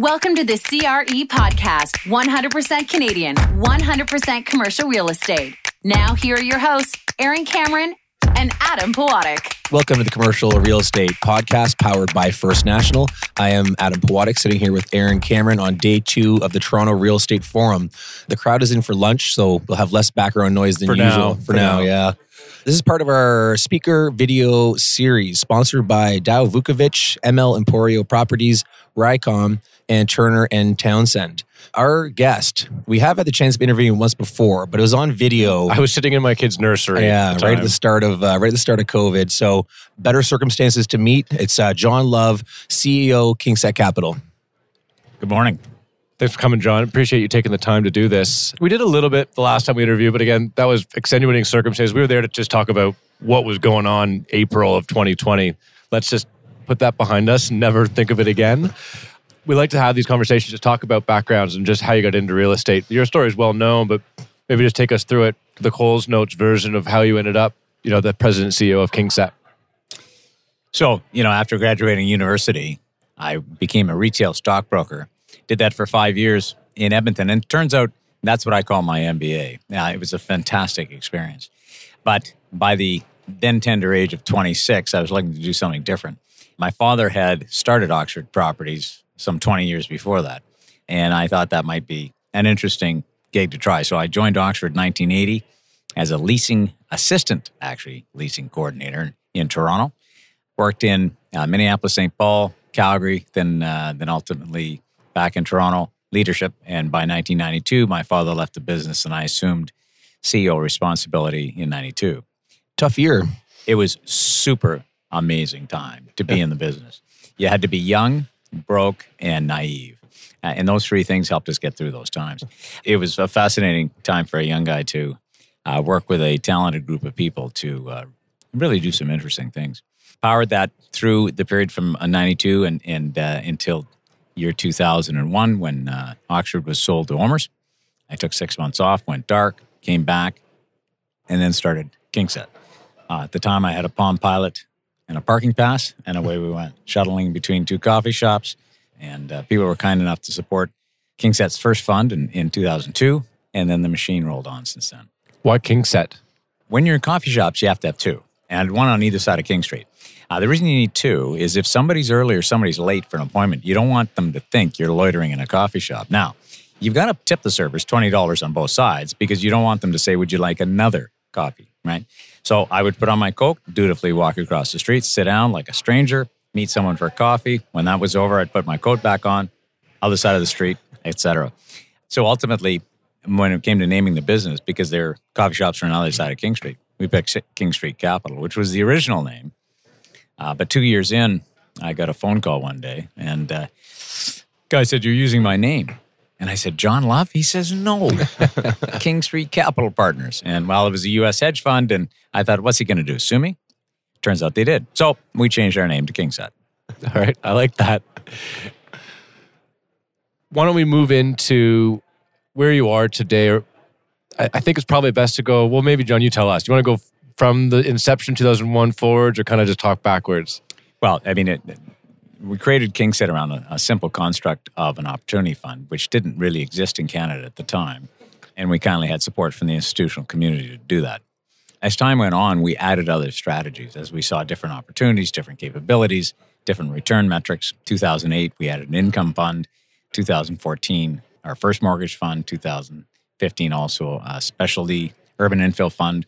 Welcome to the CRE podcast, 100% Canadian, 100% commercial real estate. Now here are your hosts, Aaron Cameron and Adam Pawatik. Welcome to the Commercial Real Estate Podcast powered by First National. I am Adam Pawatik sitting here with Aaron Cameron on day two of the Toronto Real Estate Forum. The crowd is in for lunch, so we'll have less background noise than usual. For now. This is part of our speaker video series sponsored by Dow Vukovic, ML Emporio Properties, RICOM, and Turner and Townsend. Our guest, we have had the chance of interviewing him once before, but it was on video. I was sitting in my kid's nursery. Right at the start of COVID. So better circumstances to meet. It's Jon Love, CEO, Kingsett Capital. Good morning. Thanks for coming, John. Appreciate you taking the time to do this. We did a little bit the last time we interviewed, but again, that was extenuating circumstances. We were there to just talk about what was going on April of 2020. Let's just put that behind us and never think of it again. We like to have these conversations, just talk about backgrounds and just how you got into real estate. Your story is well known, but maybe just take us through it, the Coles Notes version of how you ended up, the president and CEO of Kingsett. So, after graduating university, I became a retail stockbroker. Did that for 5 years in Edmonton. And it turns out that's what I call my MBA. Now, it was a fantastic experience. But by the then tender age of 26, I was looking to do something different. My father had started Oxford Properties some 20 years before that. And I thought that might be an interesting gig to try. So I joined Oxford in 1980 as a leasing assistant, actually leasing coordinator in Toronto. Worked in Minneapolis, St. Paul, Calgary, then ultimately back in Toronto, leadership. And by 1992, my father left the business and I assumed CEO responsibility in 92. Tough year. It was super amazing time to be in the business. You had to be young, broke, and naive. And those three things helped us get through those times. It was a fascinating time for a young guy to work with a talented group of people to really do some interesting things. Powered that through the period from 92 and until year 2001 when Oxford was sold to OMERS. I took 6 months off, went dark, came back, and then started Kingsett. At the time, I had a Palm Pilot and a parking pass, and away we went, shuttling between two coffee shops. And people were kind enough to support Kingsett's first fund in 2002, and then the machine rolled on since then. Why Kingsett? When you're in coffee shops, you have to have two, and one on either side of King Street. The reason you need two is if somebody's early or somebody's late for an appointment, you don't want them to think you're loitering in a coffee shop. Now, you've got to tip the servers $20 on both sides because you don't want them to say, would you like another coffee, right? So I would put on my Coke, dutifully walk across the street, sit down like a stranger, meet someone for a coffee. When that was over, I'd put my coat back on, other side of the street, etc. So ultimately, when it came to naming the business, because their coffee shops are on the other side of King Street, we picked Kingsett Capital, which was the original name. But 2 years in, I got a phone call one day, and guy said, "You're using my name." And I said, "Jon Love?" He says, "No, Kingsett Capital Partners." And it was a U.S. hedge fund, and I thought, what's he going to do, sue me? Turns out they did. So we changed our name to Kingsett. All right, I like that. Why don't we move into where you are today? Or I think it's probably best to go, well, maybe, John, you tell us. Do you want to go from the inception 2001 forwards, or kind of just talk backwards? Well, we created Kingsett around a simple construct of an opportunity fund, which didn't really exist in Canada at the time. And we kindly had support from the institutional community to do that. As time went on, we added other strategies as we saw different opportunities, different capabilities, different return metrics. 2008, we added an income fund. 2014, our first mortgage fund. 2015, also a specialty urban infill fund.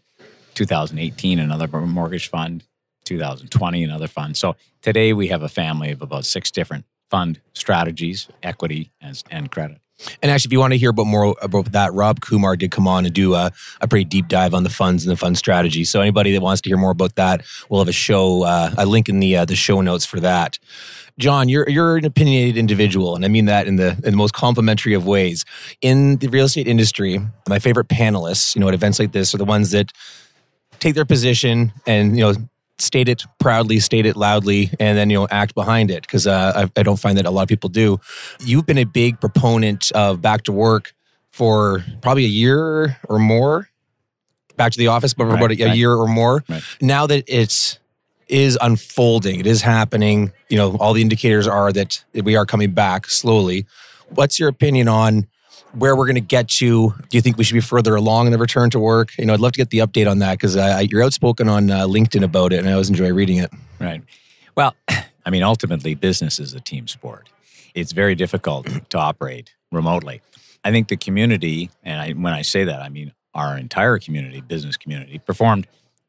2018, another mortgage fund, 2020, another fund. So today we have a family of about six different fund strategies, equity and credit. And actually, if you want to hear about more about that, Rob Kumar did come on and do a pretty deep dive on the funds and the fund strategy. So anybody that wants to hear more about that, we'll have a show, a link in the show notes for that. John, you're an opinionated individual, and I mean that in the most complimentary of ways. In the real estate industry, my favorite panelists, at events like this, are the ones that take their position and, state it proudly, state it loudly, and then, act behind it. Because I don't find that a lot of people do. You've been a big proponent of back to work for probably a year or more. Back to the office, but for about a year or more. Right. Now that it's is unfolding. It is happening. You know, all the indicators are that we are coming back slowly. What's your opinion on where we're going to get to? Do you think we should be further along in the return to work? You know, I'd love to get the update on that because you're outspoken on LinkedIn about it, and I always enjoy reading it. Right. Well, I mean, ultimately, business is a team sport. It's very difficult to operate remotely. I think the community, and when I say that, I mean our entire community, business community, performed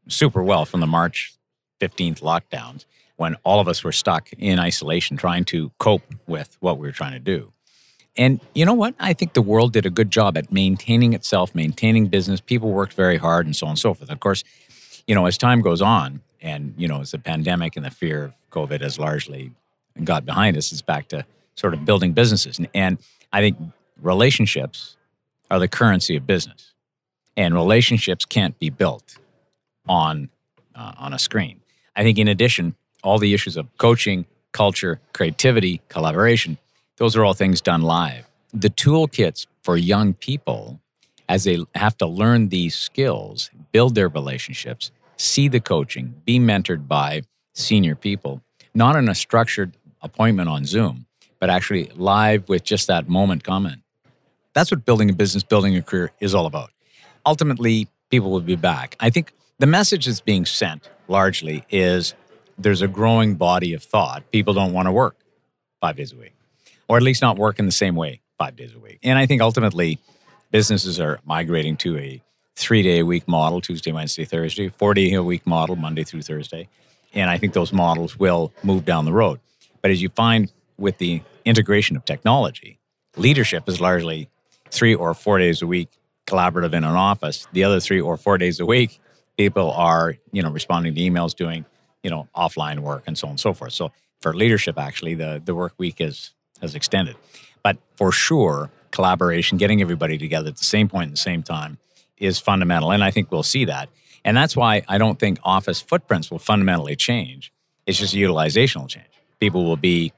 super well from the March 15th lockdowns when all of us were stuck in isolation trying to cope with what we were trying to do. And you know what? I think the world did a good job at maintaining itself, maintaining business. People worked very hard and so on and so forth. Of course, you know, as time goes on and, you know, as the pandemic and the fear of COVID has largely got behind us, it's back to sort of building businesses. And I think relationships are the currency of business. And relationships can't be built on a screen. I think in addition, all the issues of coaching, culture, creativity, collaboration, those are all things done live. The toolkits for young people, as they have to learn these skills, build their relationships, see the coaching, be mentored by senior people, not in a structured appointment on Zoom, but actually live with just that moment comment. That's what building a business, building a career is all about. Ultimately, people will be back. I think the message that's being sent largely is there's a growing body of thought. People don't want to work 5 days a week, or at least not work in the same way 5 days a week. And I think ultimately businesses are migrating to a 3-day-a-week model, Tuesday, Wednesday, Thursday, 4-day-a-week model, Monday through Thursday. And I think those models will move down the road. But as you find with the integration of technology, leadership is largely 3 or 4 days a week collaborative in an office. The other 3 or 4 days a week, people are, you know, responding to emails, doing, you know, offline work and so on and so forth. So for leadership, actually, the work week has extended. But for sure, collaboration, getting everybody together at the same point and the same time is fundamental. And I think we'll see that. And that's why I don't think office footprints will fundamentally change. It's just a utilizational change. People will be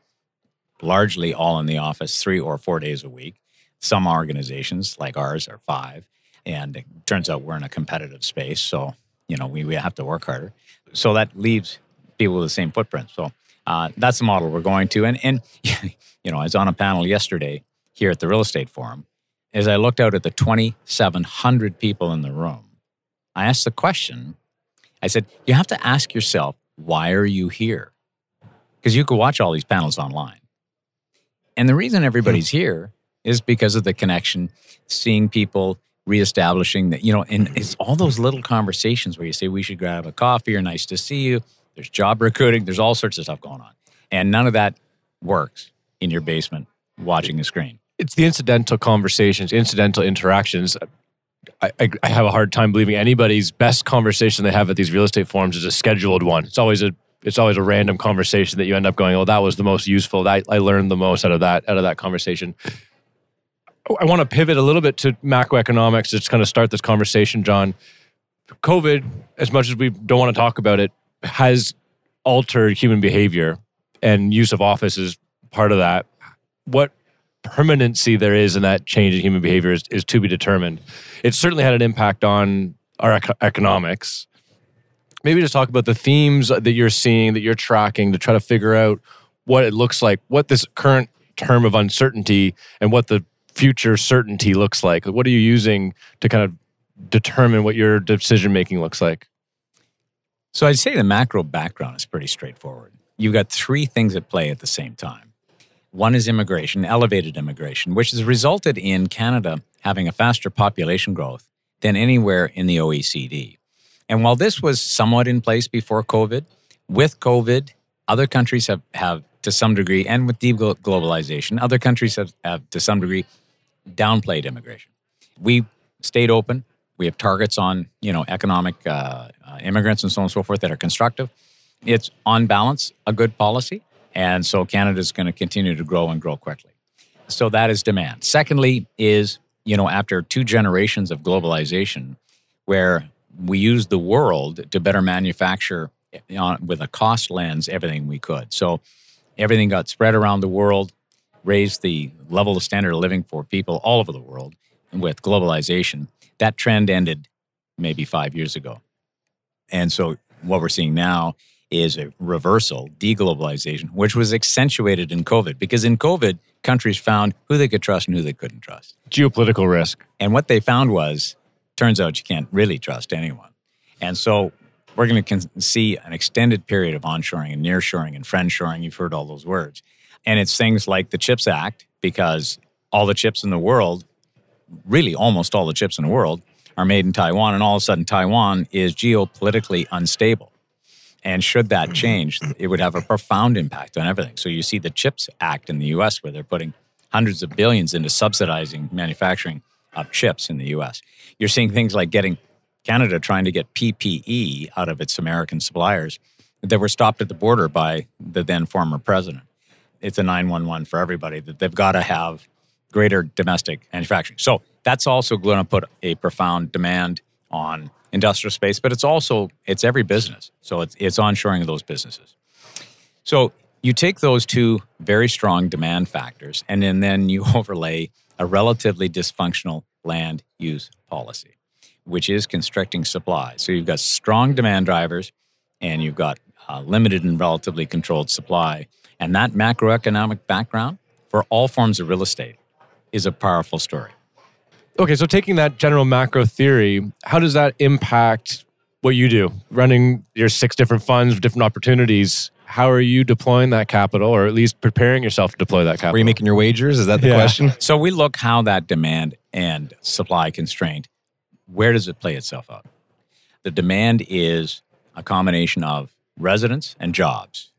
largely all in the office 3 or 4 days a week. Some organizations like ours are 5. And it turns out we're in a competitive space. So, you know, we have to work harder. So that leaves people with the same footprint. So that's the model we're going to. And you know, I was on a panel yesterday here at the Real Estate Forum. As I looked out at the 2,700 people in the room, I asked the question, I said, you have to ask yourself, why are you here? Because you could watch all these panels online. And the reason everybody's here is because of the connection, seeing people, reestablishing that, you know, and it's all those little conversations where you say, we should grab a coffee or nice to see you. There's job recruiting. There's all sorts of stuff going on. And none of that works in your basement watching a screen. It's the incidental conversations, incidental interactions. I have a hard time believing anybody's best conversation they have at these real estate forums is a scheduled one. It's always a random conversation that you end up going, oh, that was the most useful. I learned the most out of that conversation. I want to pivot a little bit to macroeconomics. Just kind of start this conversation, John. COVID, as much as we don't want to talk about it, has altered human behavior, and use of office is part of that. What permanency there is in that change in human behavior is to be determined. It certainly had an impact on our economics. Maybe just talk about the themes that you're seeing, that you're tracking to try to figure out what it looks like, what this current term of uncertainty and what the future certainty looks like. What are you using to kind of determine what your decision-making looks like? So I'd say the macro background is pretty straightforward. You've got three things at play at the same time. One is immigration, elevated immigration, which has resulted in Canada having a faster population growth than anywhere in the OECD. And while this was somewhat in place before COVID, with COVID, other countries have to some degree, and with deglobalization, other countries have to some degree downplayed immigration. We stayed open. We have targets on, you know, economic immigrants and so on and so forth that are constructive. It's on balance a good policy, and so Canada is going to continue to grow and grow quickly. So that is demand. Secondly, is, you know, after 2 generations of globalization, where we used the world to better manufacture with a cost lens everything we could, so everything got spread around the world, raised the level of standard of living for people all over the world with globalization. That trend ended maybe 5 years ago. And so what we're seeing now is a reversal, deglobalization, which was accentuated in COVID. Because in COVID, countries found who they could trust and who they couldn't trust. Geopolitical risk. And what they found was, turns out you can't really trust anyone. And so we're going to see an extended period of onshoring and nearshoring and friendshoring. You've heard all those words. And it's things like the CHIPS Act, because all the chips in the world, really almost all the chips in the world, are made in Taiwan, and all of a sudden Taiwan is geopolitically unstable. And should that change, it would have a profound impact on everything. So you see the CHIPS Act in the U.S., where they're putting hundreds of billions into subsidizing manufacturing of chips in the U.S. You're seeing things like getting Canada trying to get PPE out of its American suppliers that were stopped at the border by the then former president. It's a 911 for everybody that they've got to have greater domestic manufacturing. So that's also going to put a profound demand on industrial space, but it's also, it's every business. So it's onshoring of those businesses. So you take those two very strong demand factors, and then you overlay a relatively dysfunctional land use policy, which is constricting supply. So you've got strong demand drivers, and you've got limited and relatively controlled supply. And that macroeconomic background for all forms of real estate is a powerful story. Okay, so taking that general macro theory, how does that impact what you do? Running your 6 different funds, different opportunities, how are you deploying that capital, or at least preparing yourself to deploy that capital? Were you making your wagers? Is that the question? So we look how that demand and supply constraint, where does it play itself out? The demand is a combination of residents and jobs,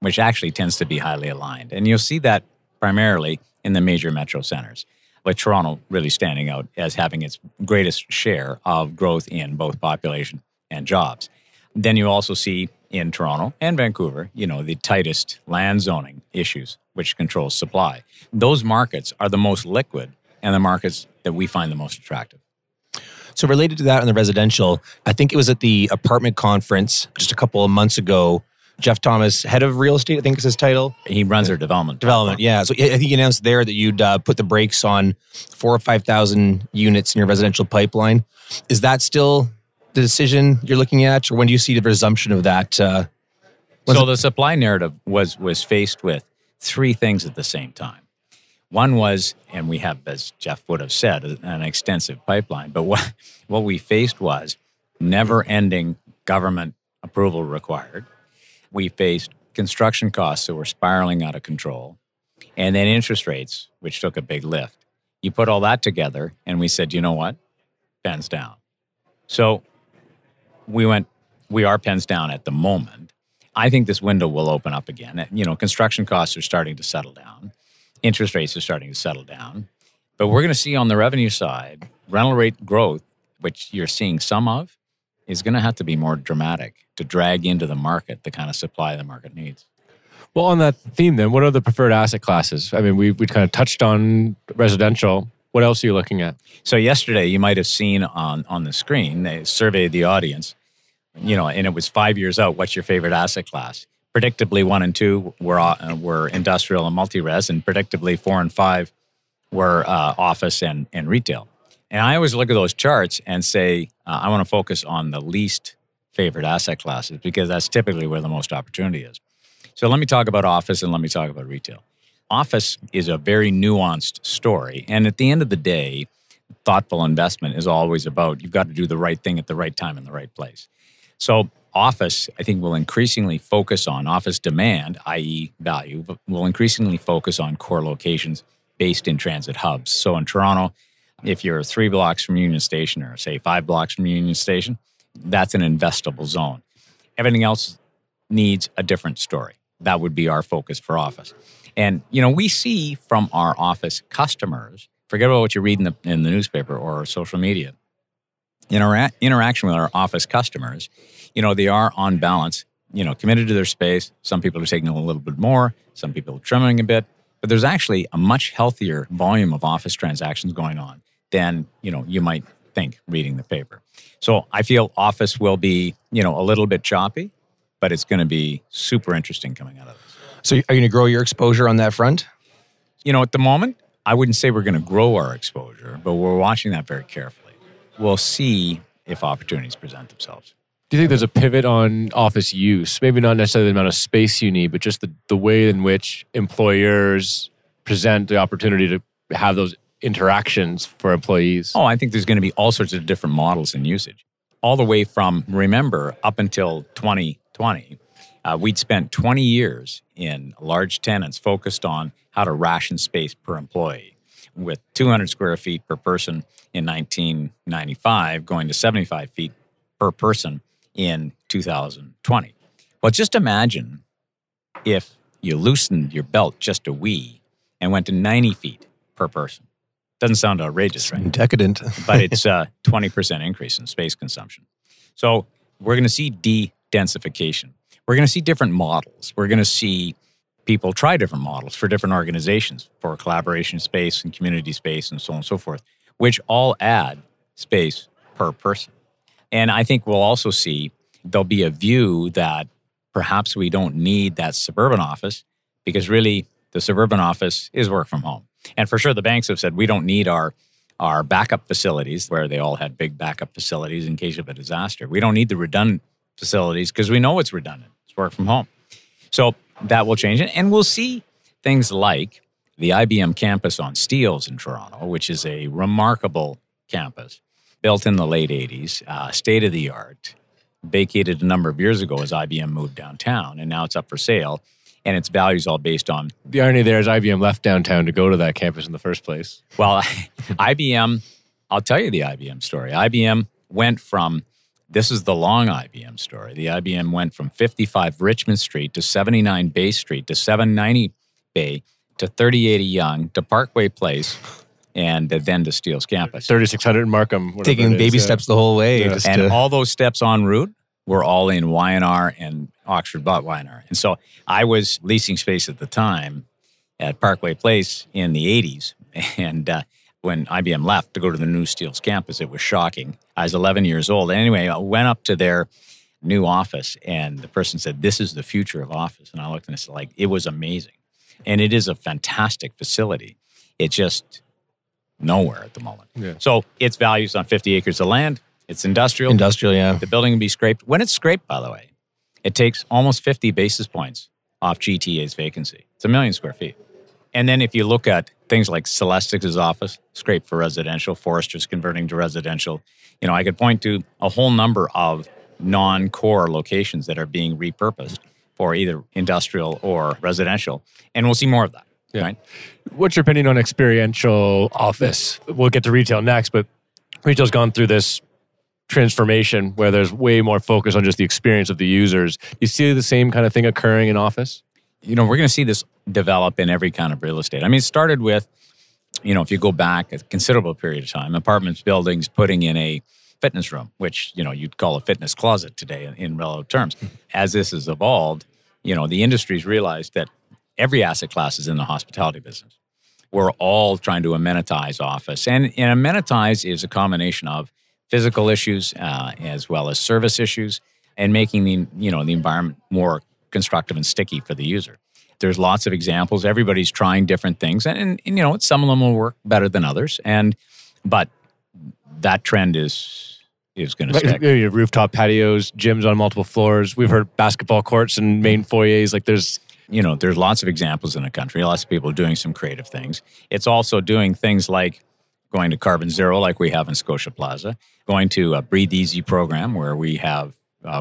which actually tends to be highly aligned. And you'll see that primarily in the major metro centers, with Toronto really standing out as having its greatest share of growth in both population and jobs. Then you also see in Toronto and Vancouver, you know, the tightest land zoning issues, which controls supply. Those markets are the most liquid and the markets that we find the most attractive. So related to that on the residential, I think it was at the apartment conference just a couple of months ago, Jeff Thomas, head of real estate, I think is his title. He runs their development. Development, yeah. So I think he announced there that you'd put the brakes on 4,000 or 5,000 units in your residential pipeline. Is that still the decision you're looking at, or when do you see the resumption of that? So the supply narrative was faced with 3 things at the same time. One was, and we have, as Jeff would have said, an extensive pipeline, but what we faced was never-ending government approval required. We faced construction costs that were spiraling out of control, and then interest rates, which took a big lift. You put all that together, and we said, you know what? Pens down. So we are pens down at the moment. I think this window will open up again. You know, construction costs are starting to settle down. Interest rates are starting to settle down. But we're going to see on the revenue side, rental rate growth, which you're seeing some of, is going to have to be more dramatic to drag into the market the kind of supply the market needs. Well, on that theme then, what are the preferred asset classes? I mean, we kind of touched on residential. What else are you looking at? So yesterday, you might have seen on the screen, they surveyed the audience, you know, and it was 5 years out, what's your favorite asset class? Predictably, 1 and 2 were industrial and multi-res, and predictably 4 and 5 were office and retail. And I always look at those charts and say, I want to focus on the least favorite asset classes, because that's typically where the most opportunity is. So let me talk about office and let me talk about retail. Office is a very nuanced story. And at the end of the day, thoughtful investment is always about, you've got to do the right thing at the right time in the right place. So office, I think, will increasingly focus on office demand, i.e. value, but will increasingly focus on core locations based in transit hubs. So in Toronto, if you're 3 blocks from Union Station, or say 5 blocks from Union Station, that's an investable zone. Everything else needs a different story. That would be our focus for office. And, you know, we see from our office customers, forget about what you read in the newspaper or social media, in our interaction with our office customers, you know, they are on balance, you know, committed to their space. Some people are taking a little bit more, some people are trimming a bit, but there's actually a much healthier volume of office transactions going on than, you know, you might think reading the paper. So I feel office will be, you know, a little bit choppy, but it's going to be super interesting coming out of this. So are you going to grow your exposure on that front? You know, at the moment, I wouldn't say we're going to grow our exposure, but we're watching that very carefully. We'll see if opportunities present themselves. Do you think there's a pivot on office use? Maybe not necessarily the amount of space you need, but just the way in which employers present the opportunity to have those interactions for employees? Oh, I think there's going to be all sorts of different models in usage. All the way from, remember, up until 2020, we'd spent 20 years in large tenants focused on how to ration space per employee, with 200 square feet per person in 1995 going to 75 feet per person in 2020. Well, just imagine if you loosened your belt just a wee and went to 90 feet per person. Doesn't sound outrageous, right? Decadent. But it's a 20% increase in space consumption. So we're going to see de-densification. We're going to see different models. We're going to see people try different models for different organizations, for collaboration space and community space and so on and so forth, which all add space per person. And I think we'll also see there'll be a view that perhaps we don't need that suburban office because really the suburban office is work from home. And for sure, the banks have said we don't need our backup facilities where they all had big backup facilities in case of a disaster. We don't need the redundant facilities because we know it's redundant. It's work from home. So that will change. And we'll see things like the IBM campus on Steeles in Toronto, which is a remarkable campus built in the late 80s, state of the art, vacated a number of years ago as IBM moved downtown, and now it's up for sale. And its value is all based on... The irony there is IBM left downtown to go to that campus in the first place. Well, IBM, I'll tell you the IBM story. IBM went from... This is the long IBM story. The IBM went from 55 Richmond Street to 79 Bay Street to 790 Bay to 3080 Yonge to Parkway Place and then to Steeles Campus. 3600 Markham. Taking baby steps the whole way. Yeah. And all those steps en route were all in Y&R and Oxford bought Y&R. And so I was leasing space at the time at Parkway Place in the 80s. And when IBM left to go to the new Steeles Campus, it was shocking. I was 11 years old. Anyway, I went up to their new office and the person said, "This is the future of office." And I looked and I said, like, it was amazing. And it is a fantastic facility. It's just nowhere at the moment. Yeah. So its values on 50 acres of land. It's industrial. Industrial, yeah. The building can be scraped. When it's scraped, by the way, it takes almost 50 basis points off GTA's vacancy. It's 1 million square feet. And then if you look at things like Celestics' office, scraped for residential, Foresters converting to residential, you know, I could point to a whole number of non-core locations that are being repurposed for either industrial or residential. And we'll see more of that, yeah. Right? What's your opinion on experiential office? We'll get to retail next, but retail's gone through this transformation where there's way more focus on just the experience of the users. You see the same kind of thing occurring in office? You know, we're going to see this develop in every kind of real estate. I mean, it started with, you know, if you go back a considerable period of time, apartments, buildings, putting in a fitness room, which, you know, you'd call a fitness closet today in relative terms. As this has evolved, you know, the industry's realized that every asset class is in the hospitality business. We're all trying to amenitize office. And amenitize is a combination of physical issues as well as service issues and making the environment more constructive and sticky for the user. There's lots of examples. Everybody's trying different things. And you know, some of them will work better than others. But that trend is going to stick. You have rooftop patios, gyms on multiple floors. We've heard basketball courts and main foyers. Like there's lots of examples in the country. Lots of people doing some creative things. It's also doing things like going to Carbon Zero like we have in Scotia Plaza, going to a Breathe Easy program where we have,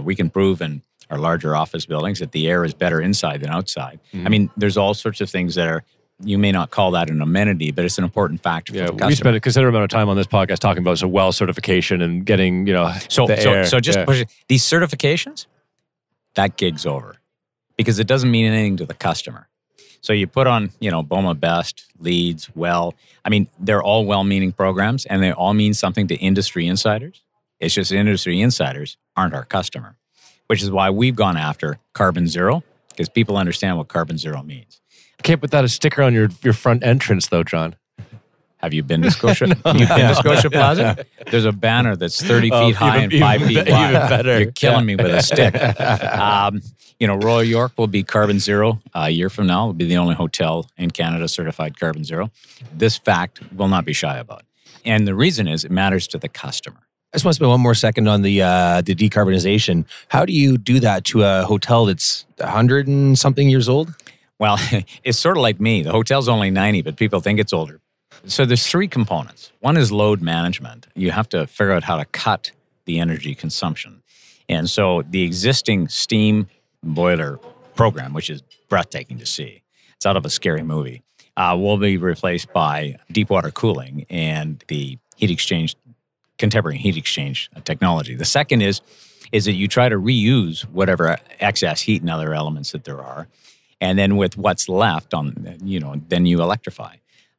we can prove in our larger office buildings that the air is better inside than outside. Mm-hmm. I mean, there's all sorts of things that are, you may not call that an amenity, but it's an important factor for the customer. We spent a considerable amount of time on this podcast talking about well certification and getting, air. So just to push it, these certifications, that gig's over because it doesn't mean anything to the customer. So you put on, BOMA Best, LEEDs, I mean, they're all well-meaning programs and they all mean something to industry insiders. It's just industry insiders aren't our customer, which is why we've gone after Carbon Zero because people understand what Carbon Zero means. I can't put that a sticker on your front entrance though, John. Have you been to Scotia? To Scotia Plaza? Yeah. There's a banner that's 30 feet high and 5 feet wide. Even better. You're killing me with a stick. Royal York will be Carbon Zero a year from now. It'll be the only hotel in Canada certified Carbon Zero. This fact will not be shy about. And the reason is it matters to the customer. I just want to spend one more second on the decarbonization. How do you do that to a hotel that's 100 and something years old? Well, it's sort of like me. The hotel's only 90, but people think it's older. So there's three components. One is load management. You have to figure out how to cut the energy consumption. And so the existing steam boiler program, which is breathtaking to see, it's out of a scary movie, will be replaced by deep water cooling and the heat exchange, contemporary heat exchange technology. The second is that you try to reuse whatever excess heat and other elements that there are. And then with what's left on, you know, then you electrify.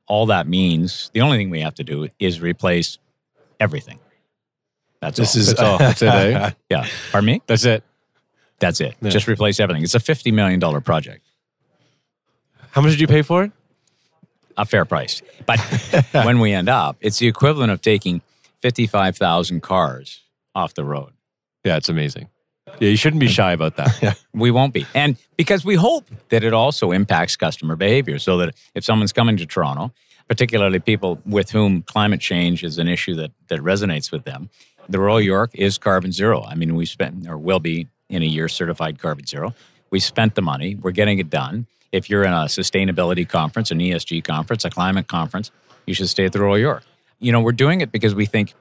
All that means, the only thing we have to do is replace everything. That's all. That's it, eh? Yeah. Pardon me? That's it. Yeah. Just replace everything. It's a $50 million project. How much did you pay for it? A fair price. But when we end up, it's the equivalent of taking 55,000 cars off the road. Yeah, it's amazing. Yeah, you shouldn't be shy about that. Yeah. We won't be. And because we hope that it also impacts customer behavior, so that if someone's coming to Toronto, particularly people with whom climate change is an issue that resonates with them, the Royal York is carbon zero. I mean, we spent, or will be in a year, certified carbon zero. We spent the money. We're getting it done. If you're in a sustainability conference, an ESG conference, a climate conference, you should stay at the Royal York. You know, we're doing it because we think,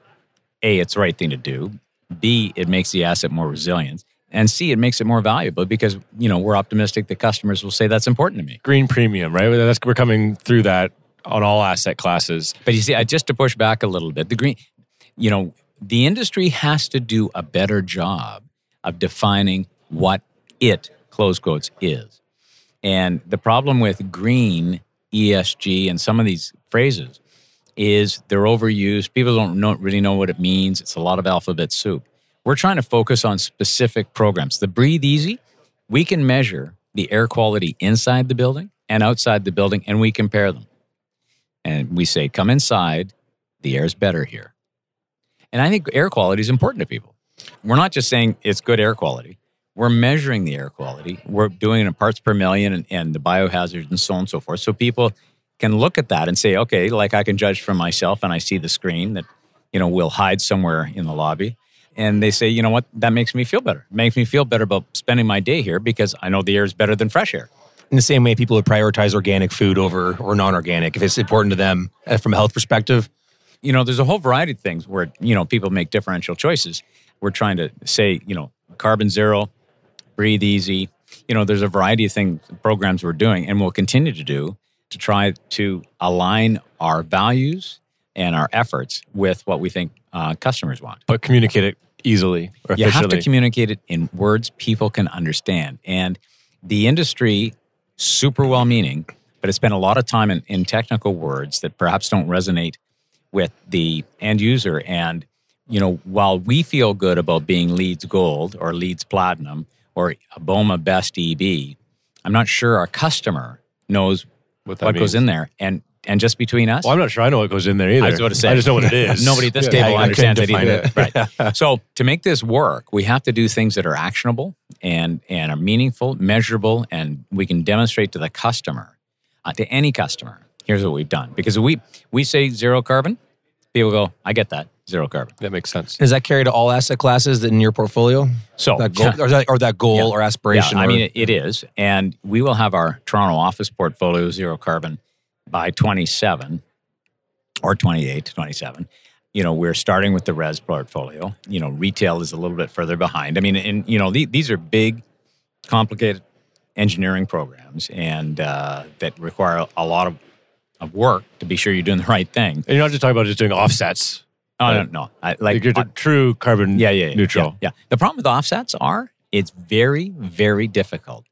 A, it's the right thing to do. B, it makes the asset more resilient. And C, it makes it more valuable because, you know, we're optimistic that customers will say that's important to me. Green premium, right? We're coming through that on all asset classes. But you see, just to push back a little bit, the green, you know, the industry has to do a better job of defining what it, close quotes, is. And the problem with green, ESG, and some of these phrases is they're overused. People don't really know what it means. It's a lot of alphabet soup. We're trying to focus on specific programs. The Breathe Easy, we can measure the air quality inside the building and outside the building, and we compare them. And we say, come inside, the air's better here. And I think air quality is important to people. We're not just saying it's good air quality. We're measuring the air quality. We're doing it in parts per million and the biohazards and so on and so forth. So people can look at that and say, okay, like I can judge for myself and I see the screen that, you know, will hide somewhere in the lobby. And they say, you know what, that makes me feel better. It makes me feel better about spending my day here because I know the air is better than fresh air. In the same way, people would prioritize organic food over non-organic if it's important to them from a health perspective. You know, there's a whole variety of things where, you know, people make differential choices. We're trying to say, you know, carbon zero, Breathe Easy. You know, there's a variety of things, programs we're doing and we'll continue to do to try to align our values and our efforts with what we think customers want. But communicate it easily or efficiently. You have to communicate it in words people can understand. And the industry, super well-meaning, but it spent a lot of time in technical words that perhaps don't resonate with the end user. And, you know, while we feel good about being LEED Gold or LEED Platinum or a BOMA Best EB, I'm not sure our customer knows what goes in there. And just between us... Well, I'm not sure I know what goes in there either. I was going to say. I just know what it is. Nobody at this table understands that either. Right. So to make this work, we have to do things that are actionable and are meaningful, measurable, and we can demonstrate to the customer, to any customer, here's what we've done. Because we say zero carbon, people go, I get that, zero carbon. That makes sense. Is that carried to all asset classes in your portfolio? So that goal, or aspiration? Yeah, I mean, it is. And we will have our Toronto office portfolio zero carbon by 27 or 28 to 27, you know, we're starting with the res portfolio. You know, retail is a little bit further behind. I mean, and you know, these are big, complicated engineering programs and that require a lot of work to be sure you're doing the right thing. And you're not just talking about just doing offsets. No. Like you're true carbon neutral. Yeah. The problem with offsets are it's very, very difficult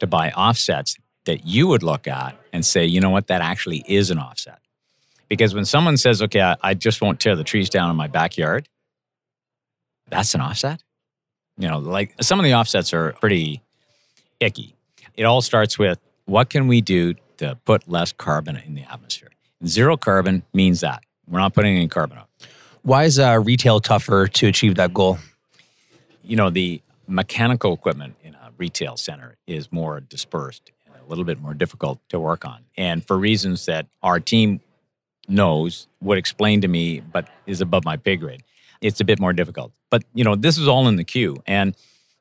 to buy offsets that you would look at and say, you know what, that actually is an offset. Because when someone says, okay, I just won't tear the trees down in my backyard, that's an offset? You know, like some of the offsets are pretty icky. It all starts with, what can we do to put less carbon in the atmosphere? And zero carbon means that. We're not putting any carbon out. Why is retail tougher to achieve that goal? You know, the mechanical equipment in a retail center is more dispersed, a little bit more difficult to work on. And for reasons that our team knows, would explain to me, but is above my pay grade. it's a bit more difficult. But, you know, this is all in the queue. And,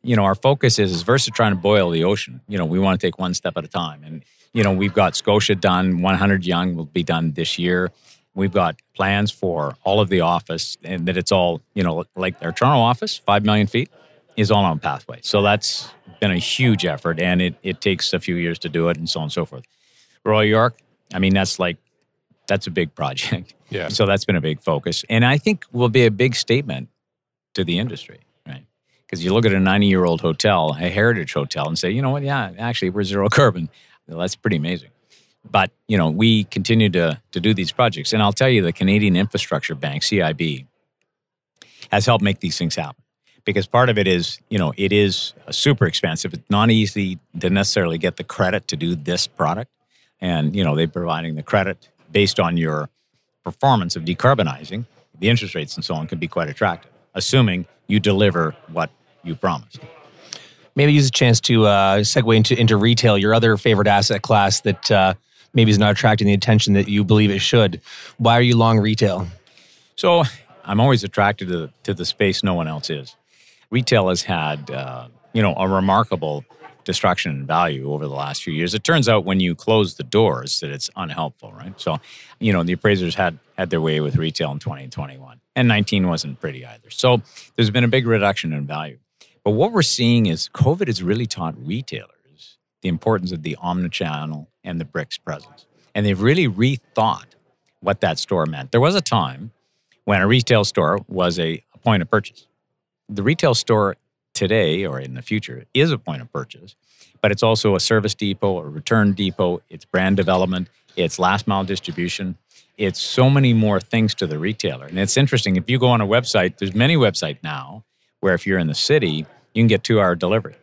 you know, our focus is versus trying to boil the ocean. You know, we want to take one step at a time. And, you know, we've got Scotia done, 100 Yonge will be done this year. We've got plans for all of the office, and that it's all, you know, like their Toronto office, 5 million feet, is all on pathway. So that's been a huge effort, and it takes a few years to do it, and so on and so forth. Royal York, I mean, that's a big project. Yeah. So that's been a big focus. And I think will be a big statement to the industry, right? Because you look at a 90-year-old hotel, a heritage hotel, and say, you know what, yeah, actually, we're zero carbon. Well, that's pretty amazing. But, you know, we continue to do these projects. And I'll tell you, the Canadian Infrastructure Bank, CIB, has helped make these things happen. Because part of it is, you know, it is super expensive. It's not easy to necessarily get the credit to do this product. And, you know, they're providing the credit based on your performance of decarbonizing. The interest rates and so on can be quite attractive, assuming you deliver what you promised. Maybe use a chance to segue into retail, your other favorite asset class that maybe is not attracting the attention that you believe it should. Why are you long retail? So I'm always attracted to the space no one else is. Retail has had, you know, a remarkable destruction in value over the last few years. It turns out when you close the doors that it's unhelpful, right? So, you know, the appraisers had their way with retail in 2021, and 19 wasn't pretty either. So there's been a big reduction in value. But what we're seeing is COVID has really taught retailers the importance of the omnichannel and the bricks presence. And they've really rethought what that store meant. There was a time when a retail store was a point of purchase. The retail store today or in the future is a point of purchase, but it's also a service depot, a return depot, it's brand development, it's last mile distribution. It's so many more things to the retailer. And it's interesting, if you go on a website, there's many websites now where if you're in the city, you can get 2-hour delivery.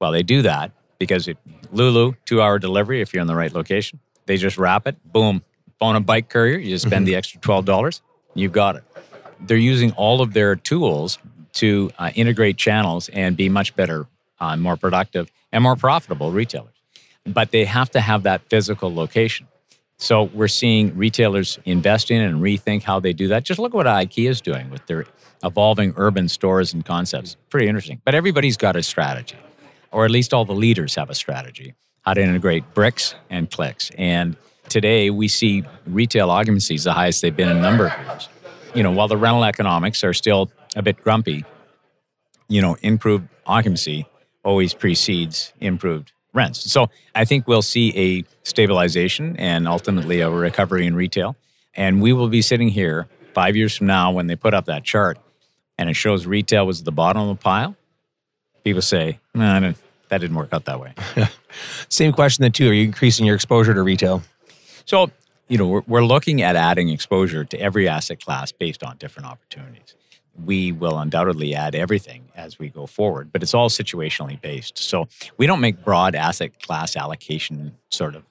Well, they do that because Lulu, 2-hour delivery if you're in the right location. They just wrap it, boom, phone a bike courier, you just spend the extra $12, you've got it. They're using all of their tools to integrate channels and be much better, more productive, and more profitable retailers. But they have to have that physical location. So we're seeing retailers invest in and rethink how they do that. Just look what IKEA is doing with their evolving urban stores and concepts. Pretty interesting. But everybody's got a strategy, or at least all the leaders have a strategy, how to integrate bricks and clicks. And today we see retail occupancies the highest they've been in a number of years. You know, while the rental economics are still a bit grumpy, you know, improved occupancy always precedes improved rents. So I think we'll see a stabilization and ultimately a recovery in retail. And we will be sitting here 5 years from now when they put up that chart and it shows retail was at the bottom of the pile. People say, no, that didn't work out that way. Same question then too. Are you increasing your exposure to retail? So, you know, we're looking at adding exposure to every asset class based on different opportunities. We will undoubtedly add everything as we go forward, but it's all situationally based. So we don't make broad asset class allocation sort of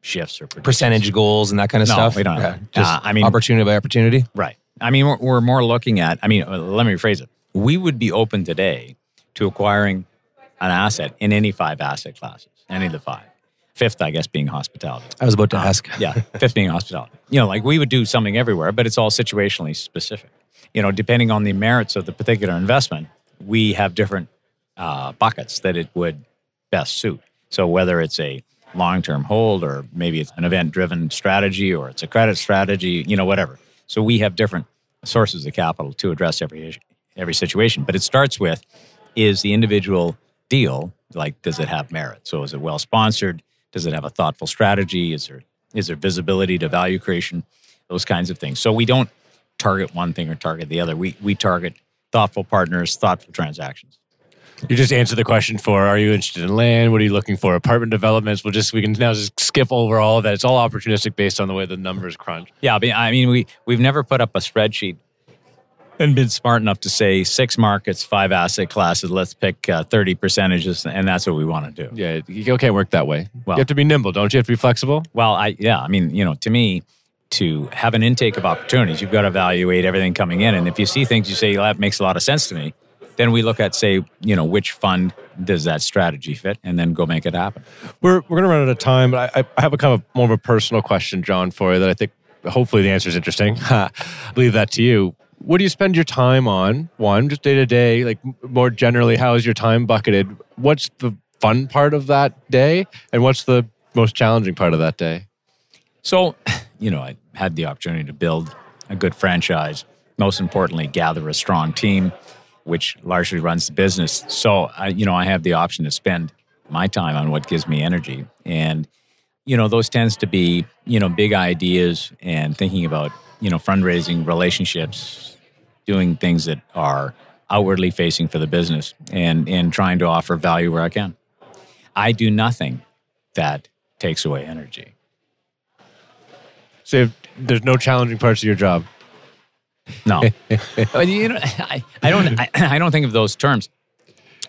shifts or percentage goals and that kind of stuff. No, we don't. Okay. Just opportunity by opportunity. Right. I mean, we're more looking at, let me rephrase it. We would be open today to acquiring an asset in any 5 asset classes, any of the 5. 5th, I guess, being hospitality. I was about to ask. Yeah, 5th being hospitality. You know, like we would do something everywhere, but it's all situationally specific. You know, depending on the merits of the particular investment, we have different buckets that it would best suit. So whether it's a long-term hold or maybe it's an event-driven strategy or it's a credit strategy, you know, whatever. So we have different sources of capital to address every situation. But it starts with, is the individual deal, like, does it have merit? So is it well-sponsored? Does it have a thoughtful strategy? Is there visibility to value creation? Those kinds of things. So we don't target one thing or target the other. We target thoughtful partners, thoughtful transactions. You just answered the question for, are you interested in land? What are you looking for? Apartment developments. We can now just skip over all of that. It's all opportunistic based on the way the numbers crunch. Yeah, I mean we've never put up a spreadsheet and been smart enough to say 6 markets, 5 asset classes, let's pick 30%, and that's what we want to do. Yeah, you can't work that way. Well, you have to be nimble, don't you? You have to be flexible? Well, to me, to have an intake of opportunities, you've got to evaluate everything coming in. And if you see things, you say, well, that makes a lot of sense to me. Then we look at, say, you know, which fund does that strategy fit, and then go make it happen. We're going to run out of time, but I have a kind of more of a personal question, Jon, for you that I think hopefully the answer is interesting. I'll leave that to you. What do you spend your time on? One, just day to day, like more generally, how is your time bucketed? What's the fun part of that day? And what's the most challenging part of that day? So, you know, I had the opportunity to build a good franchise. Most importantly, gather a strong team, which largely runs the business. So, I have the option to spend my time on what gives me energy. And, you know, those tends to be, you know, big ideas and thinking about, you know, fundraising, relationships, doing things that are outwardly facing for the business and trying to offer value where I can. I do nothing that takes away energy. So there's no challenging parts of your job? No. You know, I don't think of those terms.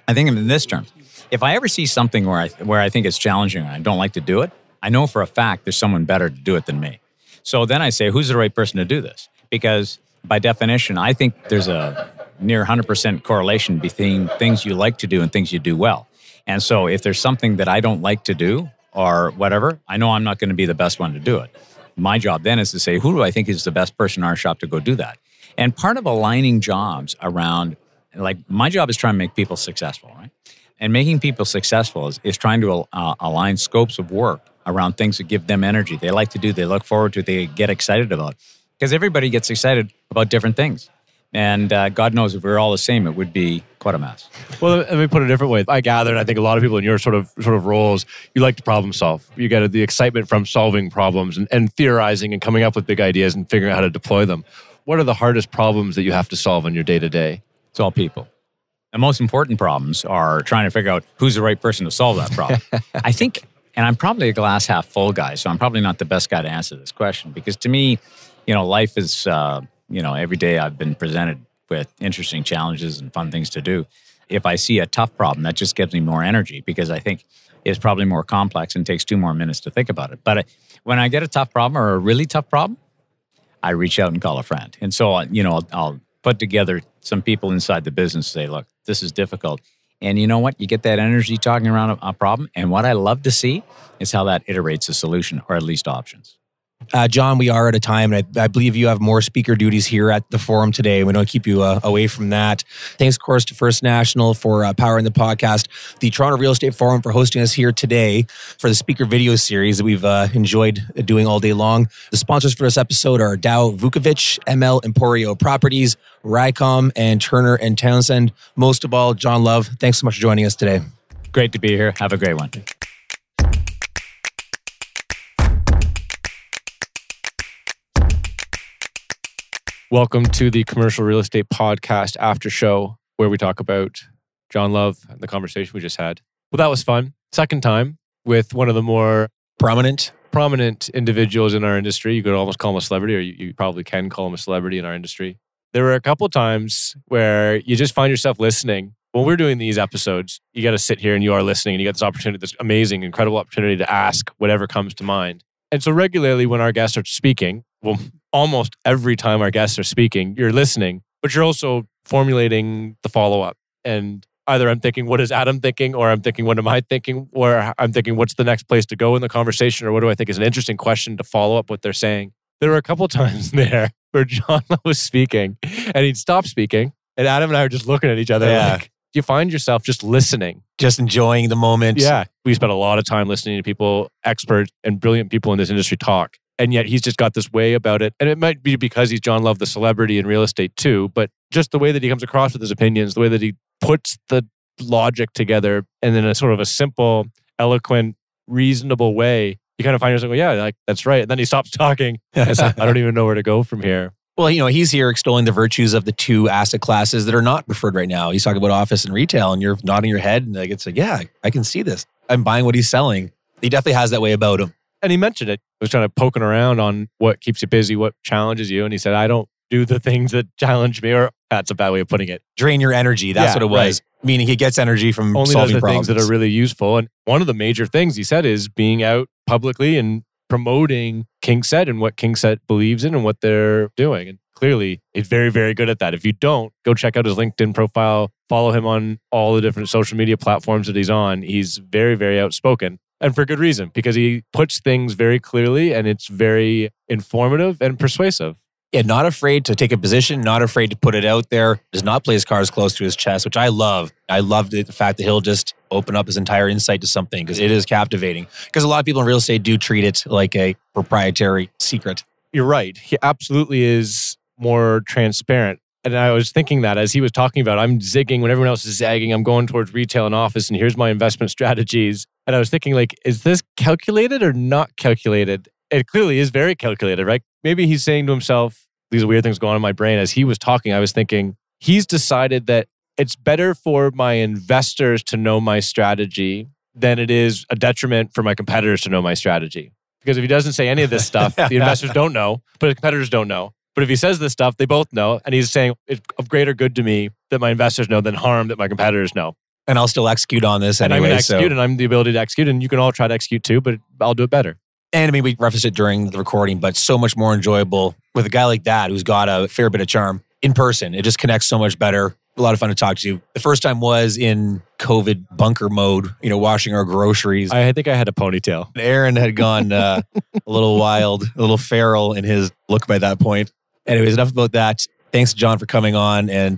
I think of them in this term. If I ever see something where I think it's challenging and I don't like to do it, I know for a fact there's someone better to do it than me. So then I say, who's the right person to do this? Because by definition, I think there's a near 100% correlation between things you like to do and things you do well. And so if there's something that I don't like to do or whatever, I know I'm not going to be the best one to do it. My job then is to say, who do I think is the best person in our shop to go do that? And part of aligning jobs around, like my job is trying to make people successful, right? And making people successful is trying to align scopes of work around things that give them energy, they like to do, they look forward to, they get excited about. Because everybody gets excited about different things. And God knows if we were all the same, it would be quite a mess. Well, let me put it a different way. I gather, and I think a lot of people in your sort of roles, you like to problem solve. You get the excitement from solving problems and theorizing and coming up with big ideas and figuring out how to deploy them. What are the hardest problems that you have to solve in your day-to-day? It's all people. The most important problems are trying to figure out who's the right person to solve that problem. I think... And I'm probably a glass half full guy, so I'm probably not the best guy to answer this question because to me, you know, life is, every day I've been presented with interesting challenges and fun things to do. If I see a tough problem, that just gives me more energy because I think it's probably more complex and takes 2 more minutes to think about it. But when I get a tough problem or a really tough problem, I reach out and call a friend. And so, you know, I'll put together some people inside the business say, look, this is difficult. And you know what? You get that energy talking around a problem. And what I love to see is how that iterates a solution or at least options. Jon, we are at a time, and I believe you have more speaker duties here at the forum today. We don't keep you away from that. Thanks, of course, to First National for powering the podcast, the Toronto Real Estate Forum for hosting us here today for the speaker video series that we've enjoyed doing all day long. The sponsors for this episode are Dow Vukovic, ML Emporio Properties, RICOM, and Turner and Townsend. Most of all, Jon Love, thanks so much for joining us today. Great to be here. Have a great one. Welcome to the Commercial Real Estate Podcast After Show, where we talk about Jon Love and the conversation we just had. Well, that was fun. Second time with one of the more prominent individuals in our industry. You could almost call him a celebrity, or you probably can call him a celebrity in our industry. There were a couple of times where you just find yourself listening. When we're doing these episodes, you got to sit here and you are listening and you got this opportunity, this amazing, incredible opportunity to ask whatever comes to mind. And so regularly when our guests are speaking, almost every time our guests are speaking, you're listening, but you're also formulating the follow-up. And either I'm thinking, what is Adam thinking? Or I'm thinking, what am I thinking? Or I'm thinking, what's the next place to go in the conversation? Or what do I think is an interesting question to follow up what they're saying? There were a couple times there where Jon was speaking and he'd stop speaking. And Adam and I were just looking at each other like, do you find yourself just listening? Just enjoying the moment. Yeah. We spent a lot of time listening to people, experts and brilliant people in this industry talk. And yet he's just got this way about it. And it might be because he's Jon Love, the celebrity in real estate too, but just the way that he comes across with his opinions, the way that he puts the logic together and in a sort of a simple, eloquent, reasonable way, you kind of find yourself, that's right. And then he stops talking. I don't even know where to go from here. Well, you know, he's here extolling the virtues of the two asset classes that are not preferred right now. He's talking about office and retail and you're nodding your head and yeah, I can see this. I'm buying what he's selling. He definitely has that way about him. And he mentioned it. I was trying to poking around on what keeps you busy, what challenges you. And he said, I don't do the things that challenge me, or that's a bad way of putting it. Drain your energy. That's what it was. Right. Meaning he gets energy from only solving the problems. Things that are really useful. And one of the major things he said is being out publicly and promoting Kingsett and what Kingsett believes in and what they're doing. And clearly, he's very, very good at that. If you don't, go check out his LinkedIn profile. Follow him on all the different social media platforms that he's on. He's very, very outspoken. And for good reason, because he puts things very clearly and it's very informative and persuasive. and not afraid to take a position, not afraid to put it out there, does not play his cards close to his chest, which I love. I love the fact that he'll just open up his entire insight to something because it is captivating. Because a lot of people in real estate do treat it like a proprietary secret. You're right. He absolutely is more transparent. And I was thinking that as he was talking about, I'm zigging when everyone else is zagging. I'm going towards retail and office and here's my investment strategies. And I was thinking like, is this calculated or not calculated? It clearly is very calculated, right? Maybe he's saying to himself, these weird things going on in my brain. As he was talking, I was thinking, he's decided that it's better for my investors to know my strategy than it is a detriment for my competitors to know my strategy. Because if he doesn't say any of this stuff, the investors don't know, but the competitors don't know. But if he says this stuff, they both know. And he's saying, it's of greater good to me that my investors know than harm that my competitors know. And I'll still execute on this anyway. And I'm going to execute, and I'm the ability to execute. And you can all try to execute too, but I'll do it better. And I mean, we referenced it during the recording, but so much more enjoyable with a guy like that who's got a fair bit of charm in person. It just connects so much better. A lot of fun to talk to. The first time was in COVID bunker mode, you know, washing our groceries. I think I had a ponytail. Aaron had gone a little wild, a little feral in his look by that point. Anyways, enough about that. Thanks, John, for coming on. And